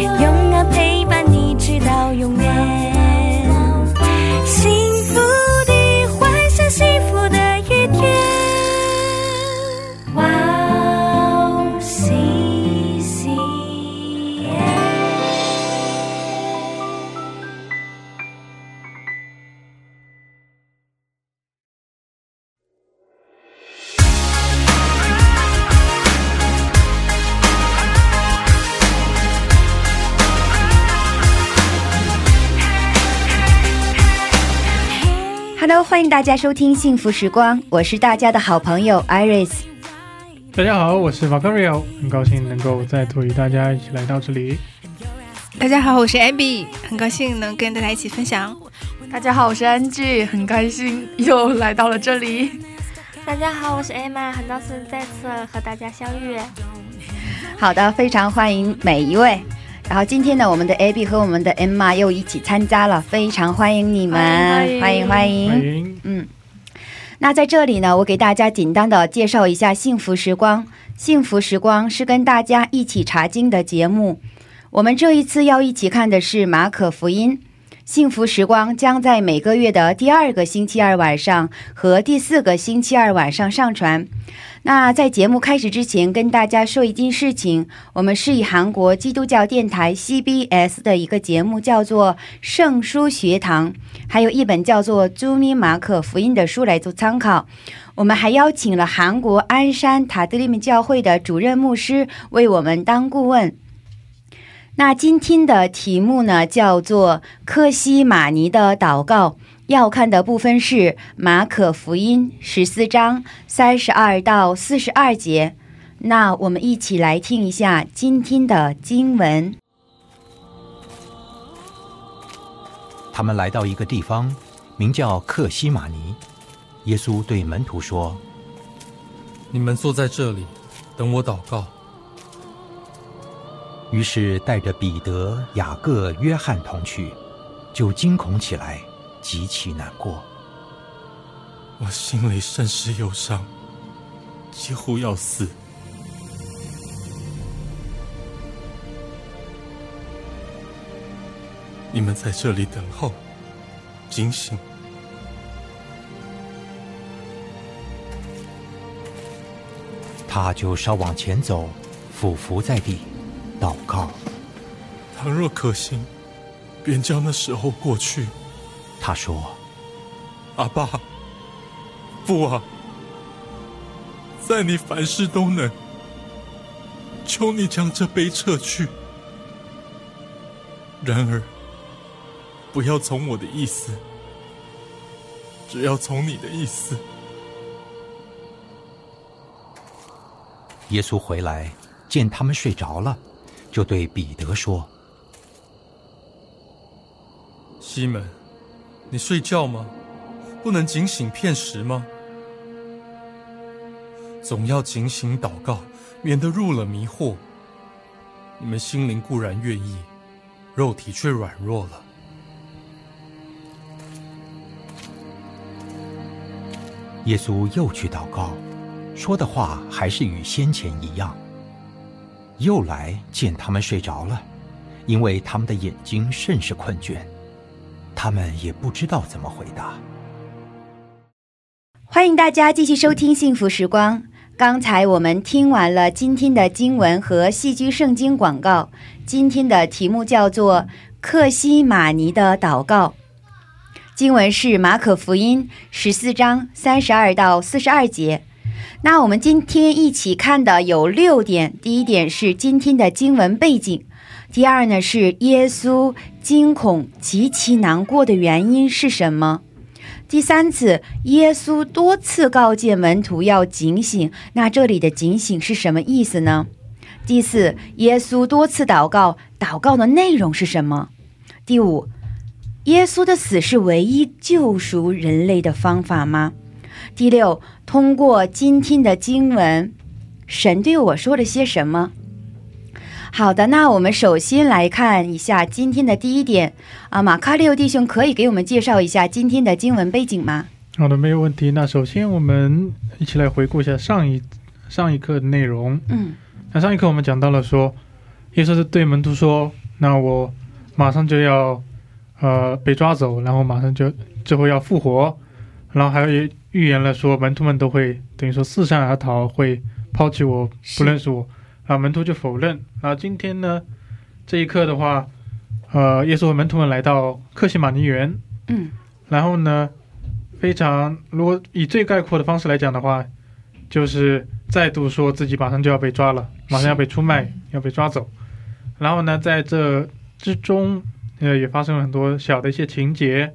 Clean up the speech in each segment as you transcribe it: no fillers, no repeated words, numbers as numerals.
永远陪伴你直到永远 欢迎大家收听幸福时光，我是大家的好朋友 Iris。 大家好，我是 Vagario， 很高兴能够再与大家一起来到这里。大家好，我是 Abby， 很高兴能跟大家一起分享。大家好，我是安G， 很开心又来到了这里。大家好，我是 Emma， 很高兴再次和大家相遇。好的，非常欢迎每一位。 然后今天呢，我们的 Abby 和我们的 Emma 又一起参加了，非常欢迎你们，欢迎欢迎。那在这里呢，我给大家简单的介绍一下幸福时光。 幸福时光是跟大家一起查经的节目，我们这一次要一起看的是马可福音。 幸福时光将在每个月的第2个星期二晚上和第4个星期二晚上上传。 那在节目开始之前跟大家说一件事情，我们是以韩国基督教电台 CBS 的一个节目叫做圣书学堂， 还有一本叫做朱尼马可福音的书来做参考。 我们还邀请了韩国鞍山塔德利姆教会的主任牧师为我们当顾问。 那今天的题目呢叫做科西玛尼的祷告，要看的部分是马可福音14章32到42节。 那我们一起来听一下今天的经文。 他们来到一个地方名叫科西玛尼，耶稣对门徒说， 你们坐在这里等我祷告。 于是带着彼得、雅各、约翰同去， 就惊恐起来，极其难过。 我心里甚是忧伤，几乎要死。 你们在这里等候，警醒。 他就稍往前走， 俯伏在地， 祷告，倘若可行，便将那时候过去。 他说：“阿爸，父啊，在你凡事都能， 求你将这杯撤去，然而不要从我的意思， 只要从你的意思。” 耶稣回来，见他们睡着了， 就对彼得说， 西门，你睡觉吗？不能警醒片时吗？ 总要警醒祷告，免得入了迷惑。 你们心灵固然愿意， 肉体却软弱了。 耶稣又去祷告， 说的话还是与先前一样。 又来见他们睡着了， 因为他们的眼睛甚是困倦， 他们也不知道怎么回答。 欢迎大家继续收听幸福时光。 刚才我们听完了今天的经文和戏剧圣经广告。 今天的题目叫做克西玛尼的祷告。 经文是马可福音14章32到42节。 那我们今天一起看的有6点。 第1点是今天的经文背景， 第2呢是耶稣惊恐极其难过的原因是什么， 第3次耶稣多次告诫门徒要警醒， 那这里的警醒是什么意思呢？ 第4耶稣多次祷告， 祷告的内容是什么？ 第5耶稣的死是唯一救赎人类的方法吗？ 第6通过今天的经文，神对我说了些什么？好的，那我们首先来看一下今天的第一点。马卡里欧弟兄可以给我们介绍一下今天的经文背景吗？好的，没有问题。那首先我们一起来回顾一下上一课内容。那上一课我们讲到了说耶稣是对门徒说，那我马上就要被抓走，然后马上就会等于说四散而逃，会 抛弃我，不论是我，那门徒就否认。然后今天呢，这一刻的话，耶稣和门徒们来到客西马尼园，然后呢非常，如果以最概括的方式来讲的话，就是再度说自己马上就要被抓了，马上要被出卖，要被抓走。然后呢在这之中也发生了很多小的一些情节。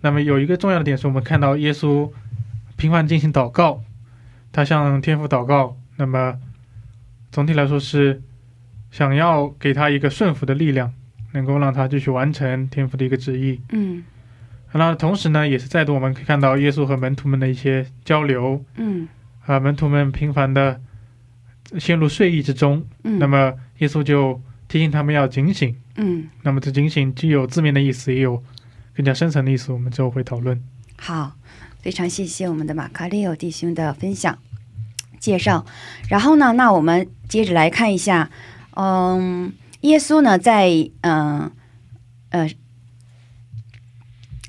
那么有一个重要的点是我们看到耶稣平凡进行祷告，他向天父祷告， 那么总体来说是想要给他一个顺服的力量，能够让他继续完成天父的一个旨意。那同时呢也是再度我们看到耶稣和门徒们的一些交流，门徒们频繁的陷入睡意之中，那么耶稣就提醒他们要警醒。那么这警醒既有字面的意思，也有更加深层的意思，我们之后会讨论。好，非常谢谢我们的马卡利欧弟兄的分享 介绍。然后呢，那我们接着来看一下，耶稣呢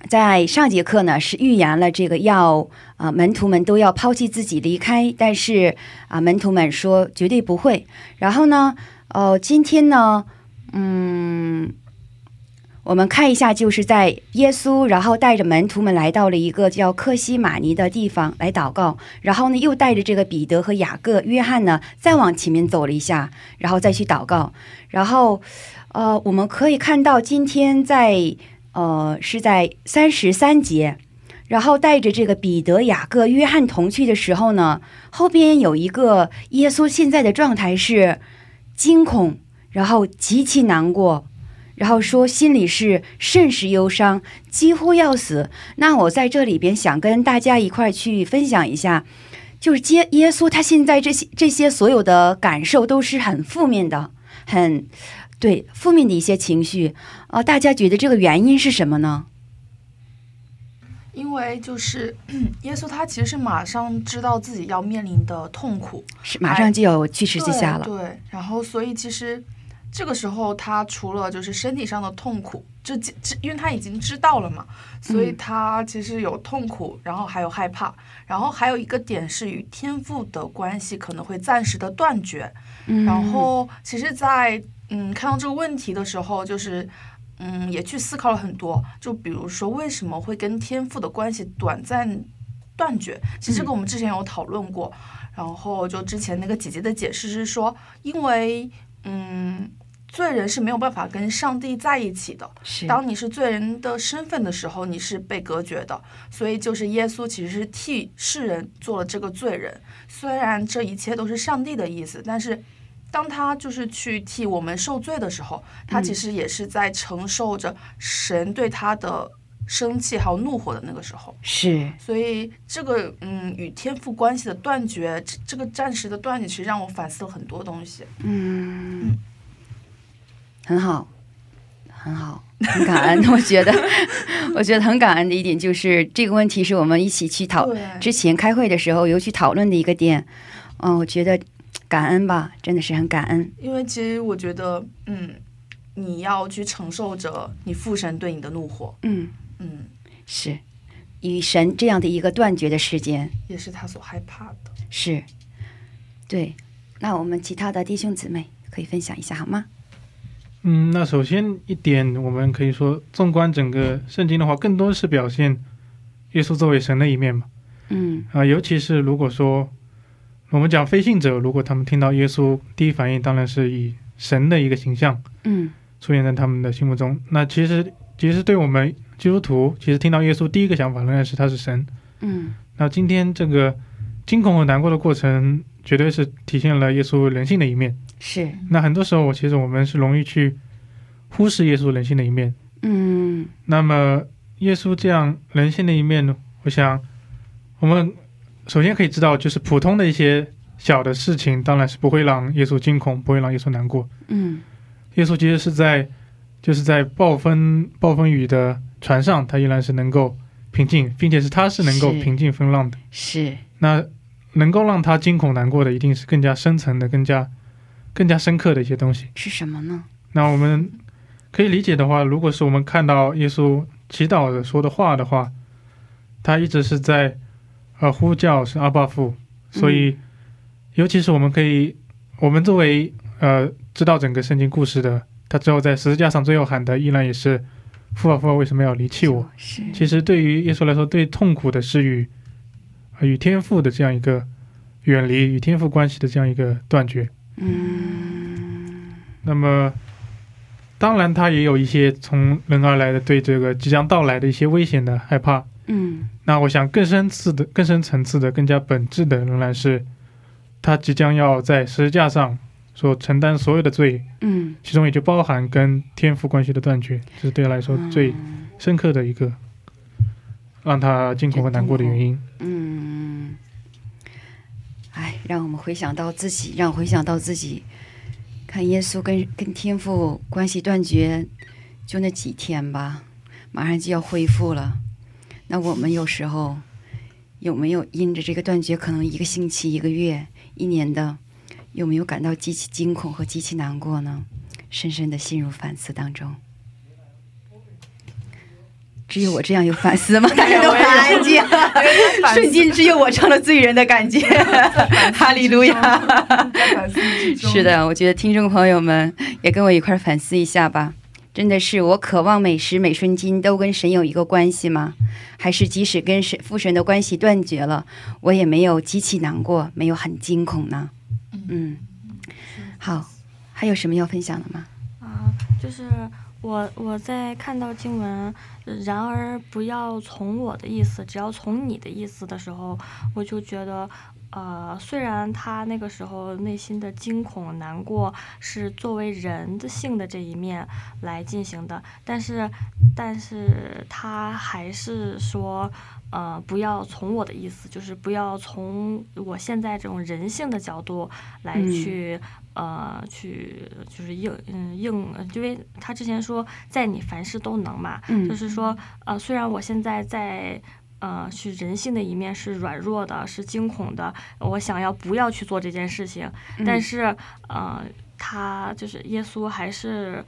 在上节课呢是预言了这个要门徒们都要抛弃自己离开，但是门徒们说绝对不会。然后呢今天呢我们看一下就是在 耶稣然后带着门徒们来到了一个叫客西马尼的地方来祷告，然后呢又带着这个彼得和雅各约翰呢再往前面走了一下，然后再去祷告。然后我们可以看到今天在是在33节， 然后带着这个彼得雅各约翰同去的时候呢，后边有一个耶稣现在的状态是惊恐然后极其难过， 然后说心里是甚是忧伤，几乎要死。那我在这里边想跟大家一块去分享一下，就是耶稣他现在这些所有的感受都是很负面的，很负面的一些情绪。大家觉得这个原因是什么呢？ 因为就是耶稣他其实马上知道自己要面临的痛苦，马上就要去世之下了。对，然后所以其实 这个时候他除了就是身体上的痛苦，因为他已经知道了嘛，所以他其实有痛苦，然后还有害怕，然后还有一个点是与天父的关系可能会暂时的断绝。然后其实在看到这个问题的时候，就是也去思考了很多，就比如说为什么会跟天父的关系短暂断绝。其实我们之前有讨论过，然后就之前那个姐姐的解释是说，因为 罪人是没有办法跟上帝在一起的，当你是罪人的身份的时候，你是被隔绝的，所以就是耶稣其实替世人做了这个罪人，虽然这一切都是上帝的意思，但是当他就是去替我们受罪的时候，他其实也是在承受着神对他的生气还有怒火的那个时候。是，所以这个与天父关系的断绝，这个暂时的断绝其实让我反思了很多东西。嗯， 很好，很好，很感恩。我觉得，我觉得很感恩的一点就是这个问题是我们一起去讨论之前开会的时候有去讨论的一个点。我觉得感恩吧，真的是很感恩，因为其实我觉得你要去承受着你父神对你的怒火，那我们其他的弟兄姊妹可以分享一下好吗？ 那首先一点我们可以说，纵观整个圣经的话，更多是表现耶稣作为神的一面嘛。尤其是如果说我们讲非信者，如果他们听到耶稣第一反应当然是以神的一个形象出现在他们的心目中，那其实对我们基督徒其实听到耶稣第一个想法仍然是他是神。那今天这个惊恐和难过的过程 绝对是体现了耶稣人性的一面。是，那很多时候我其实我们是容易去忽视耶稣人性的一面。那么耶稣这样人性的一面，我想我们首先可以知道，就是普通的一些小的事情当然是不会让耶稣惊恐，不会让耶稣难过。耶稣基督是在就是在暴风雨的船上，他依然是能够平静并且是踏实能够平静风浪的。是，那能够让他惊恐难过的一定是更加深层的更加深刻的一些东西。是什么呢？那我们可以理解的话，如果是我们看到耶稣祈祷的说的话的话，他一直是在呼叫是阿爸父，所以 尤其是我们可以我们作为知道整个圣经故事的他最后在十字架上最后喊的依然也是父啊父啊为什么要离弃我，其实对于耶稣来说对痛苦的是与天父的这样一个远离与天父关系的这样一个断绝。那么当然他也有一些从人而来的对这个即将到来的一些危险的害怕。那我想更深次的更深层次的更加本质的仍然是 他即将要在十字架上所承担所有的罪，其中就包含跟天父关系的断绝，这是对来说最深刻的一个让他惊恐和难过的原因。哎，让我们回想到自己，让回想到自己看耶稣跟天父关系断绝就那几天吧，马上就要恢复了，那我们有时候有没有因着这个断绝可能一个星期一个月 一年的有没有感到极其惊恐和极其难过呢？深深的陷入反思当中。只有我这样有反思吗？大家都反思，瞬间只有我成了罪人的感觉。哈利路亚！是的，我觉得听众朋友们也跟我一块反思一下吧。真的是我渴望美食，美瞬间都跟神有一个关系吗？ 还是即使跟父神的关系断绝了，我也没有极其难过，没有很惊恐呢？ 好，还有什么要分享的吗？就是我在看到经文然而不要从我的意思，只要从你的意思的时候，我就觉得虽然他那个时候内心的惊恐难过是作为人的性的这一面来进行的，但是他还是说 不要从我的意思，就是不要从我现在这种人性的角度来去就是因为他之前说在你凡事都能嘛，就是说虽然我现在在人性的一面是软弱的是惊恐的，我想要不要去做这件事情，但是他就是耶稣还是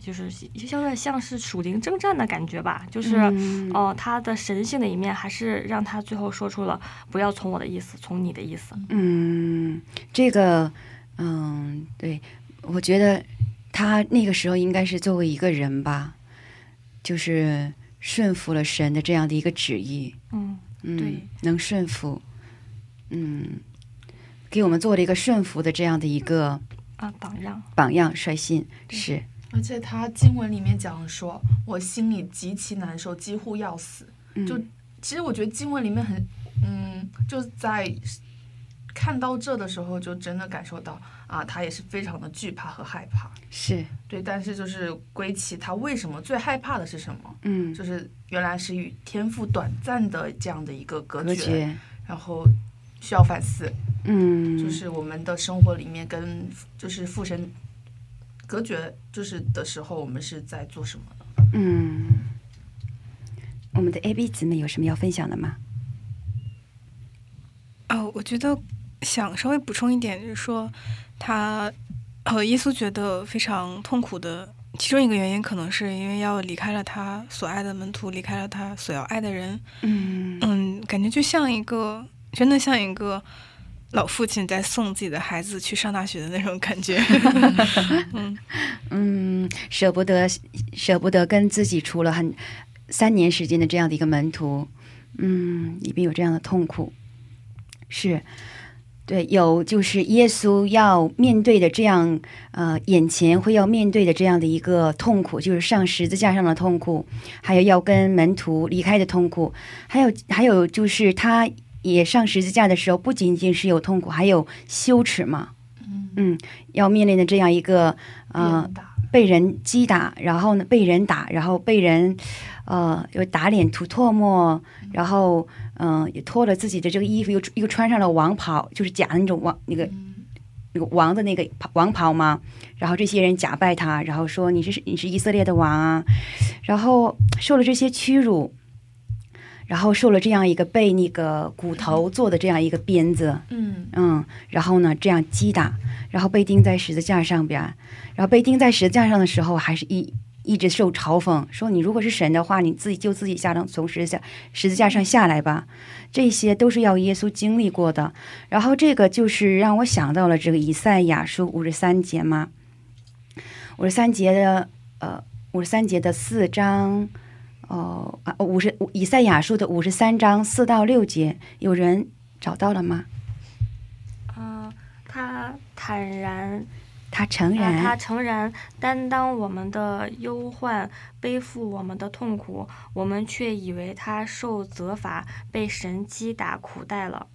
就是有效的像是属灵征战的感觉吧，就是他的神性的一面还是让他最后说出了不要从我的意思，从你的意思。这个对我觉得他那个时候应该是作为一个人吧，就是顺服了神的这样的一个旨意，能顺服给我们做了一个顺服的这样的一个榜样率先，是。 而且他经文里面讲说我心里极其难受，几乎要死，就其实我觉得经文里面很就在看到这的时候就真的感受到啊，他也是非常的惧怕和害怕。是对，但是就是归其他为什么最害怕的是什么，就是原来是与天父短暂的这样的一个隔绝，然后需要反思。就是我们的生活里面跟就是父神 隔绝就是的时候，我们是在做什么呢？我们的 Abby 姊妹有什么要分享的吗？我觉得想稍微补充一点，就是说耶稣觉得非常痛苦的其中一个原因可能是因为要离开了他所爱的门徒，离开了他所要爱的人，感觉就像一个真的像一个 老父亲在送自己的孩子去上大学的那种感觉，舍不得跟自己除了很3年时间的这样的一个门徒，里边有这样的痛苦。是对，有就是耶稣要面对的这样眼前会要面对的这样的一个痛苦，就是上十字架上的痛苦，还有要跟门徒离开的痛苦，还有就是他 也上十字架的时候不仅仅是有痛苦，还有羞耻嘛。要面临的这样一个被人击打，然后被人打，然后被人又打脸吐唾沫，然后脱了自己的这个衣服，又穿上了王袍，就是假那种王那个王袍嘛，然后这些人假拜他，然后说你是以色列的王，然后受了这些屈辱，然后受了这样一个被那个骨头做的这样一个鞭子，然后然后呢这样击打，然后被钉在十字架上边，然后被钉在十字架上的时候还是一直受嘲讽，说你如果是神的话，你自己就自己下到从十字架上下来吧。这些都是要耶稣经历过的。然后这个就是让我想到了这个以赛亚书53节嘛， 53节的4章， 以赛亚书的53章4到6节， 有人找到了吗？他坦然， 他承然担当我们的忧患，背负我们的痛苦，我们却以为他受责罚，被神击打苦待了。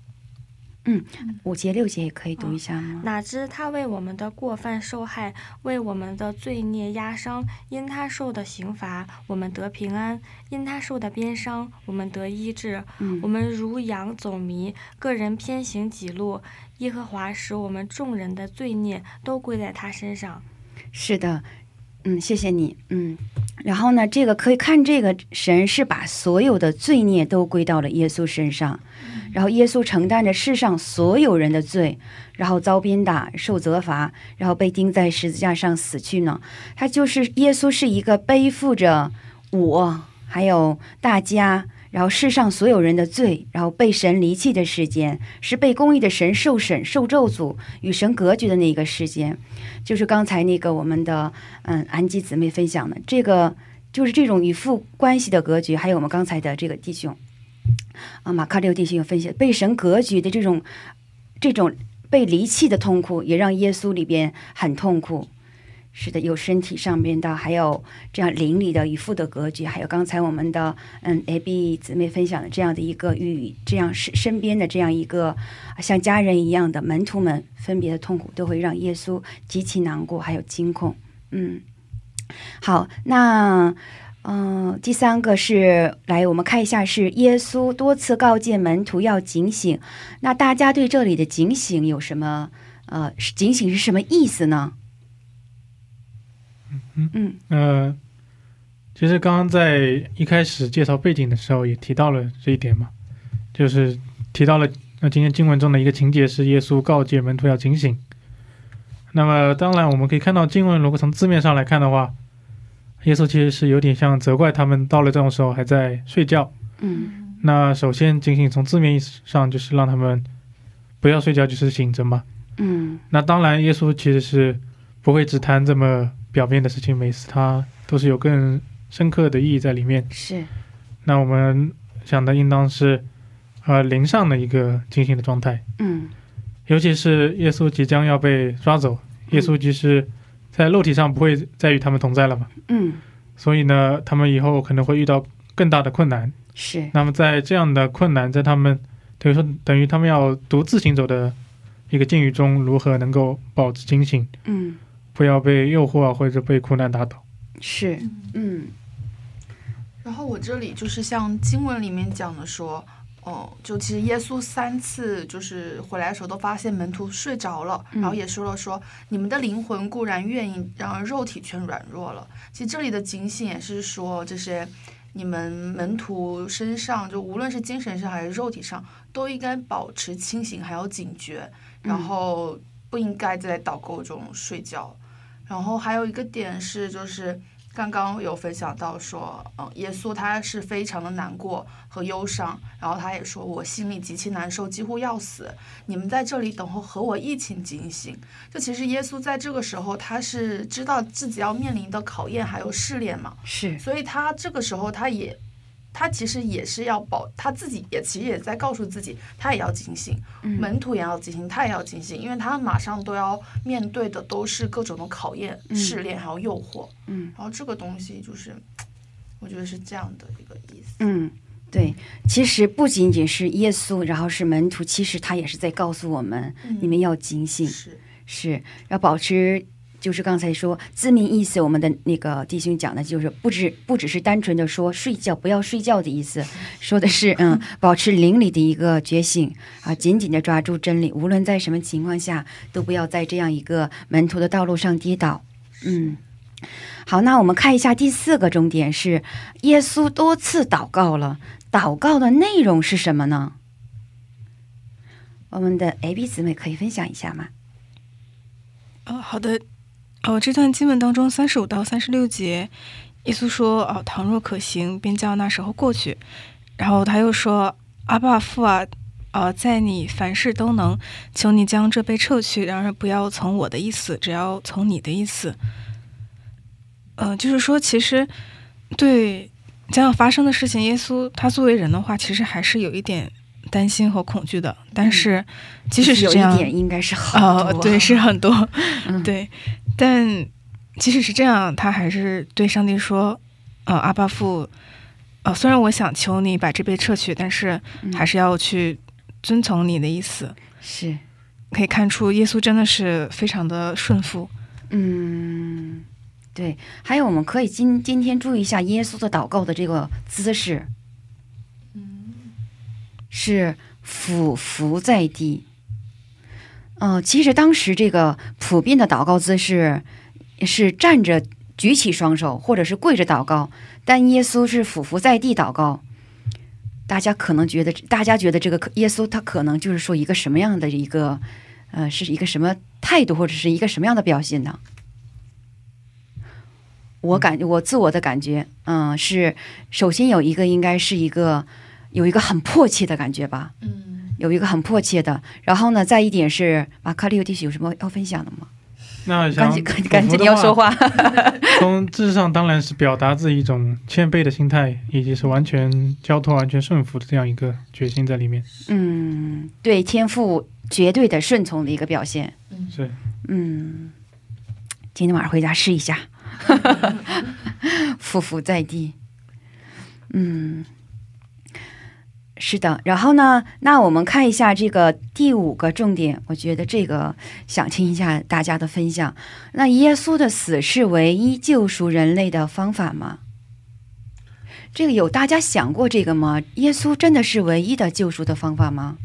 5节6节也可以读一下吗？哪知他为我们的过犯受害，为我们的罪孽压伤，因他受的刑罚，我们得平安，因他受的鞭伤，我们得医治。我们如羊走迷，个人偏行己路， 耶和华使我们众人的罪孽都归在他身上。是的，谢谢你。然后呢这个可以看这个神是把所有的罪孽都归到了耶稣身上，然后耶稣承担着世上所有人的罪，然后遭鞭打受责罚，然后被钉在十字架上死去呢，他就是耶稣是一个背负着我还有大家， 然后世上所有人的罪，然后被神离弃的时间，是被公义的神受咒诅与神隔绝的那个时间，就是刚才那个我们的安吉姊妹分享的这个，就是这种与父关系的隔局，还有我们刚才的这个弟兄马卡六弟兄分享被神隔绝的这种被离弃的痛苦，也让耶稣里边很痛苦。 是的，有身体上边的，还有这样灵里的与父的隔绝，还有刚才我们的 Abby 姊妹分享的这样的一个与这样身边的这样一个像家人一样的门徒们分别的痛苦都会让耶稣极其难过还有惊恐。好，那第三个是来我们看一下是耶稣多次告诫门徒要警醒。那大家对这里的警醒有什么警醒是什么意思呢？ 其实刚才一开始介绍背景的时候也提到了这一点嘛，就是提到了今天经文中的一个情节是耶稣告诫门徒要警醒。那么当然我们可以看到经文如果从字面上来看的话，耶稣其实是有点像责怪他们到了这种时候还在睡觉。那首先警醒从字面上就是让他们不要睡觉，就是醒着嘛。那当然耶稣其实是不会只谈这么 表面的事情每次他都是有更深刻的意义在里面。是，那我们想的应当是灵上的一个情形的状态。尤其是耶稣即将要被抓走，耶稣即是在肉体上不要被在与他们同在了嘛，所以呢他们以后可能会遇到更大的困难。是，那么在这样的困难在他们等于他们要独自行走的一个境遇中如何能够保持警醒， 不要被诱惑或者被困难打倒。是，然后我这里就是像经文里面讲的说，就是耶稣3次就是回来的时候都发现门徒睡着了，然后也说了说你们的灵魂固然愿意，然后肉体却软弱了。其实这里的警醒也是说，就是你们门徒身上就无论是精神上还是肉体上都应该保持清醒还要警觉，然后不应该在祷告中睡觉。 然后还有一个点是，就是刚刚有分享到说耶稣他是非常的难过和忧伤，然后他也说我心里极其难受，几乎要死，你们在这里等候和我一起警醒。就其实耶稣在这个时候他是知道自己要面临的考验还有试炼嘛，所以他这个时候他也 他其实也是要他自己也其实也在告诉自己他也要警醒，门徒也要警醒，他也要警醒，因为他马上都要面对的都是各种的考验试炼还有诱惑。然后这个东西就是我觉得是这样的一个意思。对，其实不仅仅是耶稣，然后是门徒，其实他也是在告诉我们你们要警醒，是要保持就是刚才说字面意思我们的那个弟兄讲的，就是不只是单纯的说睡觉不要睡觉的意思，说的是保持灵里的一个觉醒啊，紧紧的抓住真理，无论在什么情况下都不要在这样一个门徒的道路上跌倒。 好，那我们看一下第4个重点是耶稣多次祷告了，祷告的内容是什么呢？ 我们的 Abby 姊妹可以分享一下吗？ 好的，这段经文当中 35到36节 耶稣说，倘若可行便叫那时候过去，然后他又说阿爸父啊， 在你凡事都能，求你将这杯撤去，然而不要从我的意思，只要从你的意思。 就是说其实对将要发生的事情，耶稣他作为人的话其实还是有一点担心和恐惧的，但是即使是这样他还是对上帝说，阿爸父，虽然我想求你把这杯撤去，但是还是要去遵从你的意思。是可以看出耶稣真的是非常的顺服。 对，还有我们可以今天注意一下耶稣的祷告的这个姿势，是俯伏在地。其实当时这个普遍的祷告姿势是站着举起双手，或者是跪着祷告，但耶稣是俯伏在地祷告。大家可能觉得这个耶稣他可能就是说一个什么样的一个是一个什么态度，或者是一个什么样的表现呢？ 我感觉我自我的感觉是首先有一个应该是一个有一个很迫切的感觉吧，有一个很迫切的，然后呢再一点是马卡利有弟兄有什么要分享的吗？那想赶紧要说话，从至上当然是表达自己一种谦卑的心态以及是完全交托完全顺服的这样一个决心在里面。对，天父绝对的顺从的一个表现。是，今天晚上回家试一下。 是的，然后呢，那我们看一下这个第5个重点，我觉得这个想听一下大家的分享。那耶稣的死是唯一救赎人类的方法吗？这个有大家想过这个吗？耶稣真的是唯一的救赎的方法吗？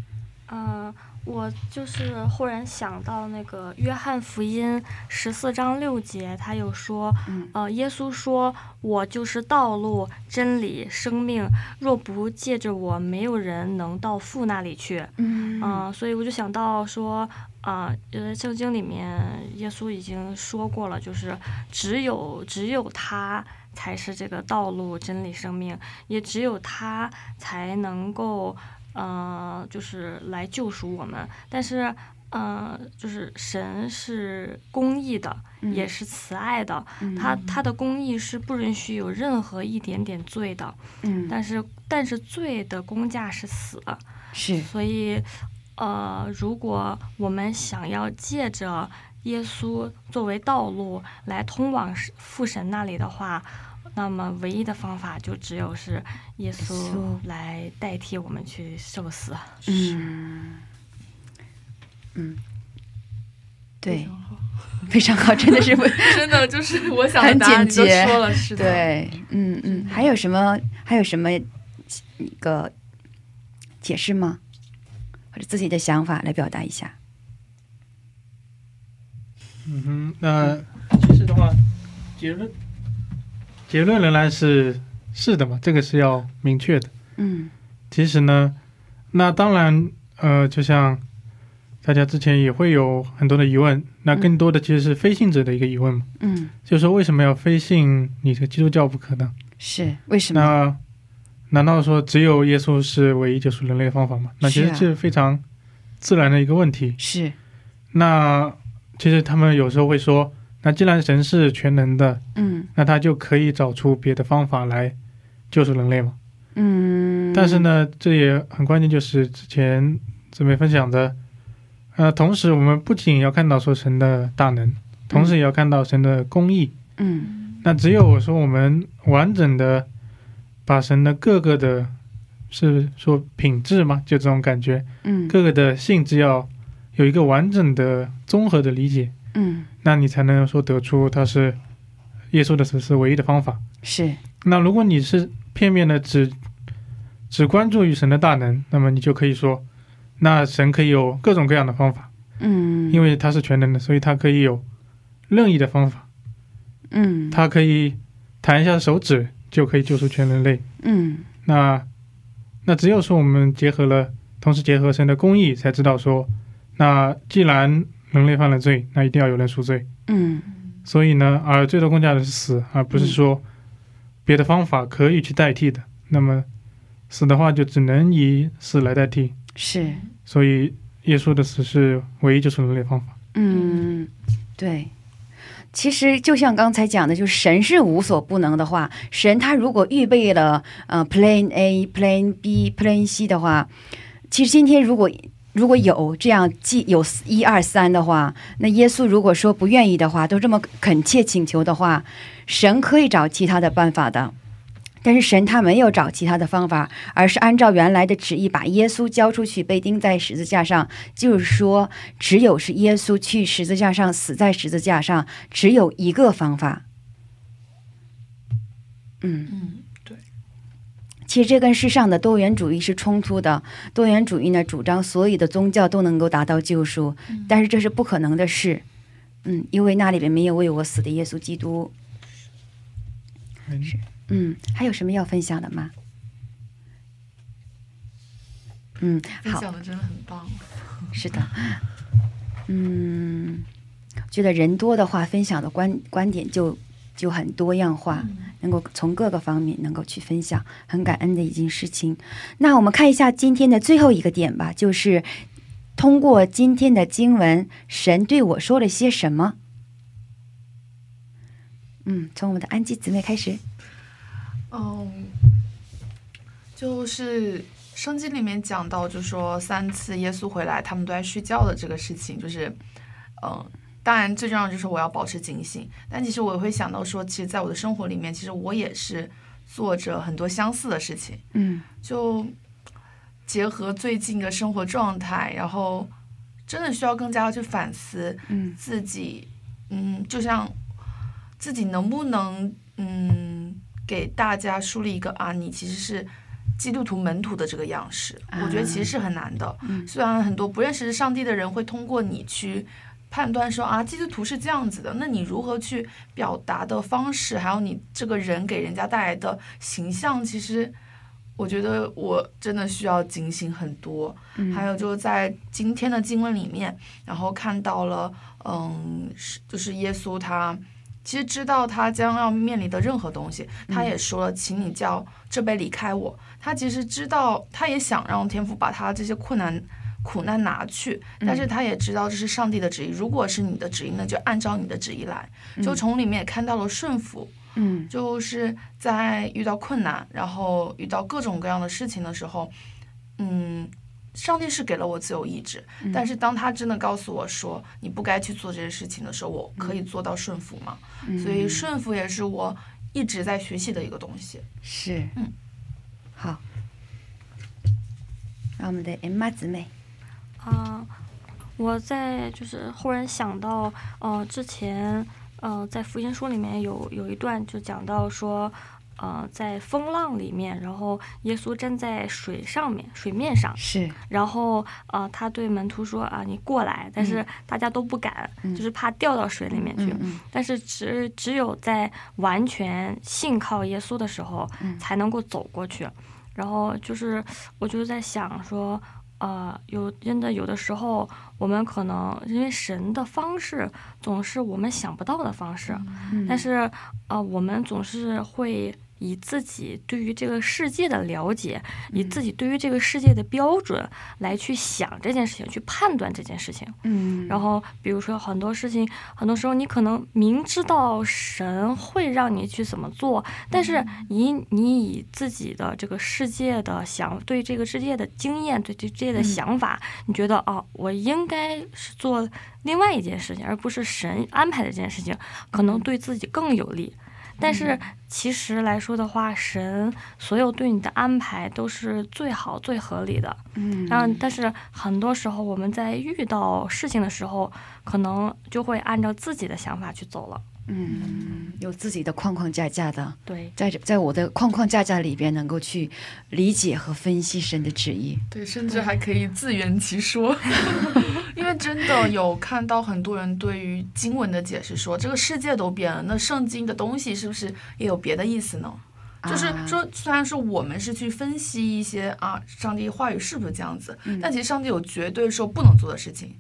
我就是后人想到那个约翰福音14章6节，他有说，耶稣说我就是道路真理生命，若不借着我没有人能到父那里去。所以我就想到说，就是圣经里面耶稣已经说过了，就是只有他 才是这个道路真理生命，也只有他才能够就是来救赎我们。但是神是公义的，也是慈爱的，他的公义是不能许有任何一点点罪的，但是罪的公价是死。所以如果我们想要借着耶稣作为道路来通往父神那里的话， 那么唯一的方法就只有是耶稣来代替我们去受死。非常好，真的是，真的就是我想答案就说了。是的，对，还有什么一个解释吗？或者自己的想法来表达一下？那其实的话，结论 结论仍然是的嘛，这个是要明确的。其实呢，那当然就是像大家之前也会有很多的疑问，那更多的其实是非信者的一个疑问，就是为什么要非信你这个基督教不可能？是为什么？那难道说只有耶稣是唯一个救赎人类的方法吗？那其实这是非常自然的一个问题。是，那其实他们有时候会说， 那既然神是全能的，那他就可以找出别的方法来救赎人类嘛。但是呢，这也很关键，就是之前姊妹分享的，同时我们不仅要看到说神的大能，同时也要看到神的公义。那只有说我们完整的把神的各个的是说品质嘛，就这种感觉，各个的性质要有一个完整的综合的理解。那你才能说得出他是耶稣的神是唯一的方法。那如果你是片面的只关注于神的大能，那么你就可以说那神可以有各种各样的方法，因为他是全能的，所以他可以有任意的方法，他可以弹一下手指就可以救出全人类。那只有说我们结合了同时结合神的公义才知道说，那既然 人类犯了罪，那一定要有人赎罪。所以呢，而最终工价的是死，而不是说别的方法可以去代替的。那么死的话就只能以死来代替。是，所以耶稣的死是唯一就是人类方法。对。 其实就像刚才讲的，就是神是无所不能的话，神他如果预备了 plan A plan B plan C 的话，其实今天如果有这样有一二三的话，那耶稣如果说不愿意的话，都这么恳切请求的话，神可以找其他的办法的。但是神他没有找其他的方法，而是按照原来的旨意把耶稣交出去，被钉在十字架上，就是说只有是耶稣去十字架上死在十字架上，只有一个方法。其实这跟世上的多元主义是冲突的，多元主义呢主张所有的宗教都能够达到救赎，但是这是不可能的事。因为那里边没有我死的耶稣基督。是，还有什么要分享的吗？分享的真的很棒。是的，觉得人多的话分享的观点就很多样化， 能够从各个方面能够去分享，很感恩的一件事情。那我们看一下今天的最后一个点吧，就是通过今天的经文，神对我说了些什么。从我的安息姊妹开始。就是圣经里面讲到，就是说三次耶稣回来，他们都在睡觉的这个事情，就是当然最重要就是我要保持警醒，但其实我会想到说，其实在我的生活里面，其实我也是做着很多相似的事情，就结合最近的生活状态，然后真的需要更加去反思自己，就像自己能不能给大家树立一个你其实是 基督徒门徒的这个样式，我觉得其实是很难的。虽然很多不认识上帝的人会通过你去判断说啊，基督徒是这样子的，那你如何去表达的方式，还有你这个人给人家带来的形象，其实我觉得我真的需要警醒很多。还有就是在今天的经文里面，然后看到了就是耶稣他 其实知道他将要面临的任何东西，他也说了，请你叫这杯离开我。他其实知道，他也想让天父把他这些困难苦难拿去，但是他也知道这是上帝的旨意。如果是你的旨意呢，就按照你的旨意来。就从里面也看到了顺服，就是在遇到困难，然后遇到各种各样的事情的时候，上帝是给了我自由意志，但是当他真的告诉我说你不该去做这些事情的时候，我可以做到顺服吗？所以顺服也是我一直在学习的一个东西。是，好，让我们的 Emma 姊妹。我在就是忽然想到之前在福音书里面有一段就讲到说 在风浪里面，然后耶稣站在水上面水面上，然后他对门徒说啊，你过来。但是大家都不敢，就是怕掉到水里面去。但是只有在完全信靠耶稣的时候才能够走过去。然后就是我觉得在想说有真的有的时候 我们可能因为神的方式总是我们想不到的方式，但是我们总是会以自己对于这个世界的了解，以自己对于这个世界的标准来去想这件事情，去判断这件事情。然后比如说很多事情，很多时候你可能明知道神会让你去怎么做，但是你以自己的这个世界的想对这个世界的经验，对这个世界的想法，你觉得啊，我应该 是做另外一件事情，而不是神安排的这件事情，可能对自己更有利。但是其实来说的话，神所有对你的安排都是最好最合理的。嗯，但是很多时候我们在遇到事情的时候，可能就会按照自己的想法去走了。嗯，有自己的框框架架的，对，在我的框框架架里边能够去理解和分析神的旨意，对，甚至还可以自圆其说因为真的有看到很多人对于经文的解释说这个世界都变了，那圣经的东西是不是也有别的意思呢？就是说虽然说我们是去分析一些上帝话语是不是这样子，但其实上帝有绝对说不能做的事情，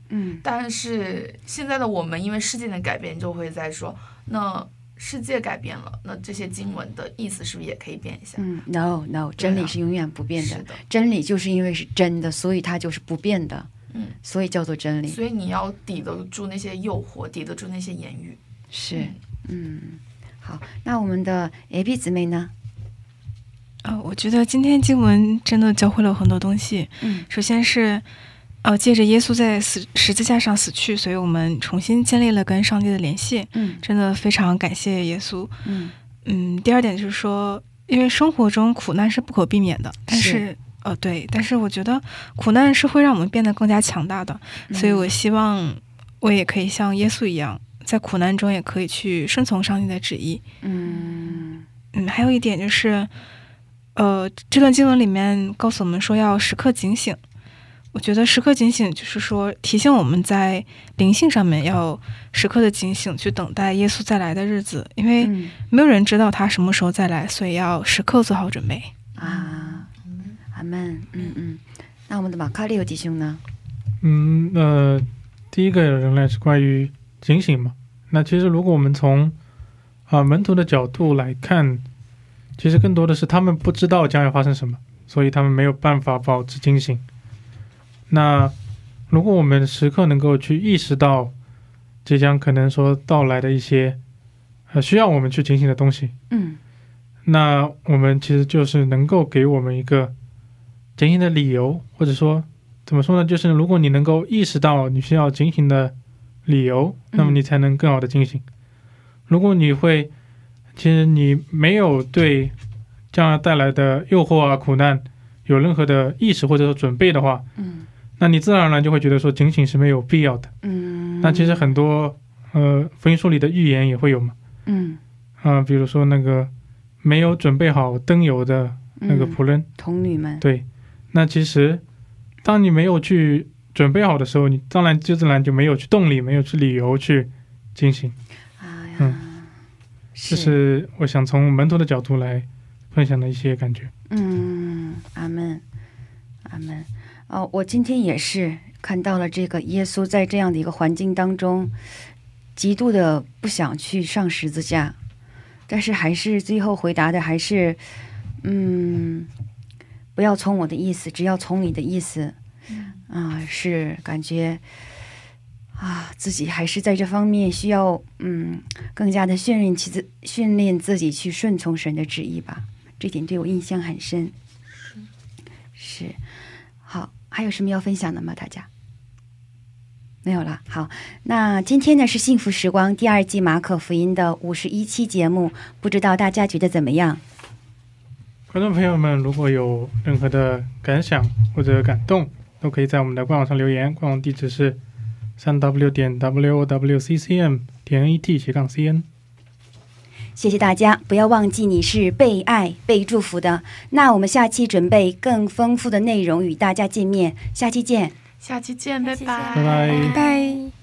但是现在的我们因为世界的改变就会在说那世界改变了，那这些经文的意思是不是也可以变一下？No， 真理是永远不变的，真理就是因为是真的，所以它就是不变的，所以叫做真理。所以你要抵得住那些诱惑，抵得住那些言语。是，好，那我们的 Abby 姊妹呢？我觉得今天经文真的教会了很多东西。首先是借着耶稣在十字架上死去，所以我们重新建立了跟上帝的联系。真的非常感谢耶稣。第二点就是说，因为生活中苦难是不可避免的，但是但是我觉得苦难是会让我们变得更加强大的。所以我希望我也可以像耶稣一样，在苦难中也可以去顺从上帝的旨意。还有一点就是这段经文里面告诉我们说要时刻警醒。我觉得时刻警醒就是说提醒我们在灵性上面要时刻的警醒，去等待耶稣再来的日子，因为没有人知道他什么时候再来，所以要时刻做好准备。阿们。那我们的马卡利欧弟兄呢？第一个仍然是关于警醒嘛。那其实如果我们从门徒的角度来看，其实更多的是他们不知道将要发生什么，所以他们没有办法保持警醒。那如果我们时刻能够去意识到即将可能说到来的一些需要我们去警醒的东西，那我们其实就是能够给我们一个警醒的理由，或者说怎么说呢，就是如果你能够意识到你需要警醒的理由，那么你才能更好的警醒。如果你会其实你没有对将来带来的诱惑苦难有任何的意识或者说准备的话，那你自然而然就会觉得说警醒是没有必要的。那其实很多福音书里的预言也会有嘛。比如说那个没有准备好灯油的那个仆人，童女们。对，那其实当你没有去准备好的时候，你当然就自然就没有去动力，没有去理由去警醒。这是我想从门徒的角度来分享的一些感觉。阿们，阿们。我今天也是看到了这个耶稣在这样的一个环境当中，极度的不想去上十字架，但是还是最后回答的还是，不要从我的意思，只要从你的意思。是感觉。自己还是在这方面需要更加的训练自己去顺从神的旨意吧，这点对我印象很深。是，好，还有什么要分享的吗？大家没有了。好，那今天呢是幸福时光第二季马可福音的51期节目，不知道大家觉得怎么样？观众朋友们如果有任何的感想或者感动，都可以在我们的官网上留言，官网地址是www.wowccm.net/CN。 谢谢大家，不要忘记你是被爱被祝福的。那我们下期准备更丰富的内容与大家见面，下期见，拜拜，拜拜。